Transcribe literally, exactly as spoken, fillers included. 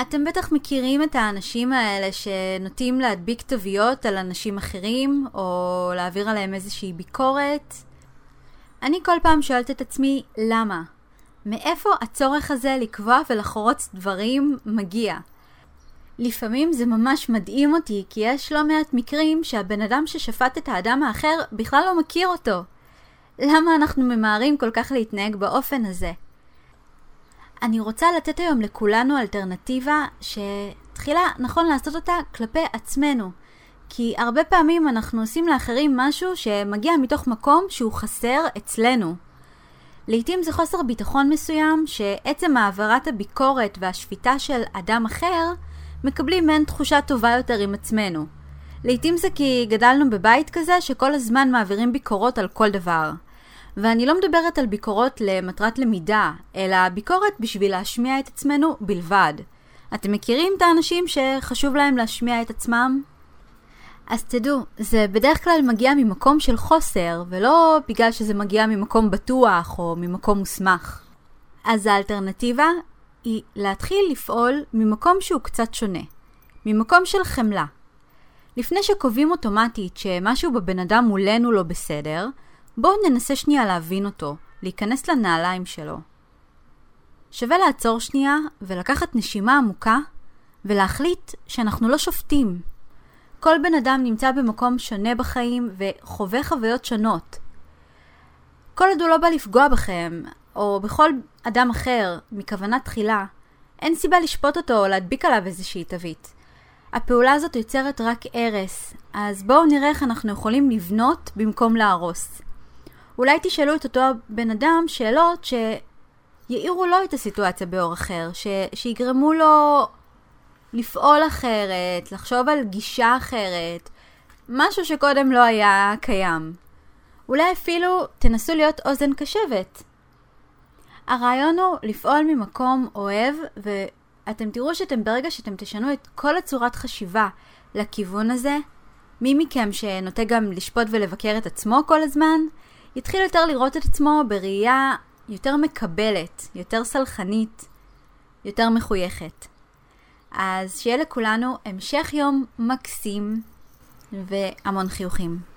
אתם בטח מכירים את האנשים האלה שנוטים להדביק תוויות על אנשים אחרים, או להעביר עליהם איזושהי ביקורת. אני כל פעם שואלת את עצמי, למה? מאיפה הצורך הזה לקבוע ולחרוץ דברים מגיע? לפעמים זה ממש מדהים אותי, כי יש לא מעט מקרים שהבן אדם ששפט את האדם האחר בכלל לא מכיר אותו. למה אנחנו ממהרים כל כך להתנהג באופן הזה? אני רוצה לתת היום לכולנו אלטרנטיבה שתחילה נכון לעשות אותה כלפי עצמנו, כי הרבה פעמים אנחנו עושים לאחרים משהו שמגיע מתוך מקום שהוא חסר אצלנו. לעתים זה חוסר ביטחון מסוים שעצם העברת הביקורת והשפיטה של אדם אחר מקבלים מן תחושה טובה יותר עם עצמנו. לעתים זה כי גדלנו בבית כזה שכל הזמן מעבירים ביקורות על כל דבר. ואני לא מדברת על ביקורות למטרת למידה, אלא ביקורת בשביל להשמיע את עצמנו בלבד. אתם מכירים את האנשים שחשוב להם להשמיע את עצמם? אז תדעו, זה בדרך כלל מגיע ממקום של חוסר, ולא בגלל שזה מגיע ממקום בטוח או ממקום מוסמך. אז האלטרנטיבה היא להתחיל לפעול ממקום שהוא קצת שונה, ממקום של חמלה. לפני שקובעים אוטומטית שמשהו בבן אדם מולנו לא בסדר, בואו ננסה שנייה להבין אותו, להיכנס לנעליים שלו. שווה לעצור שנייה ולקחת נשימה עמוקה ולהחליט שאנחנו לא שופטים. כל בן אדם נמצא במקום שונה בחיים וחווה חוויות שונות. כל עוד הוא לא בא לפגוע בכם או בכל אדם אחר מכוונה תחילה, אין סיבה לשפוט אותו או להדביק עליו איזושהי תווית. הפעולה הזאת יוצרת רק הרס, אז בואו נראה איך אנחנו יכולים לבנות במקום להרוס. אולי תשאלו את אותו בן אדם שאלות שיעירו לו את הסיטואציה באור אחר, ש... שיגרמו לו לפעול אחרת, לחשוב על גישה אחרת, משהו שקודם לא היה קיים. אולי אפילו תנסו להיות אוזן קשבת. הרעיון הוא לפעול ממקום אוהב, ואתם תראו שאתם ברגע שאתם תשנו את כל הצורת חשיבה לכיוון הזה, מי מכם שנוטה גם לשפוט ולבקר את עצמו כל הזמן, יתחיל יותר לראות את עצמו בראייה יותר מקבלת, יותר סלחנית, יותר מחויכת. אז שיהיה לכולנו המשך יום מקסים והמון חיוכים.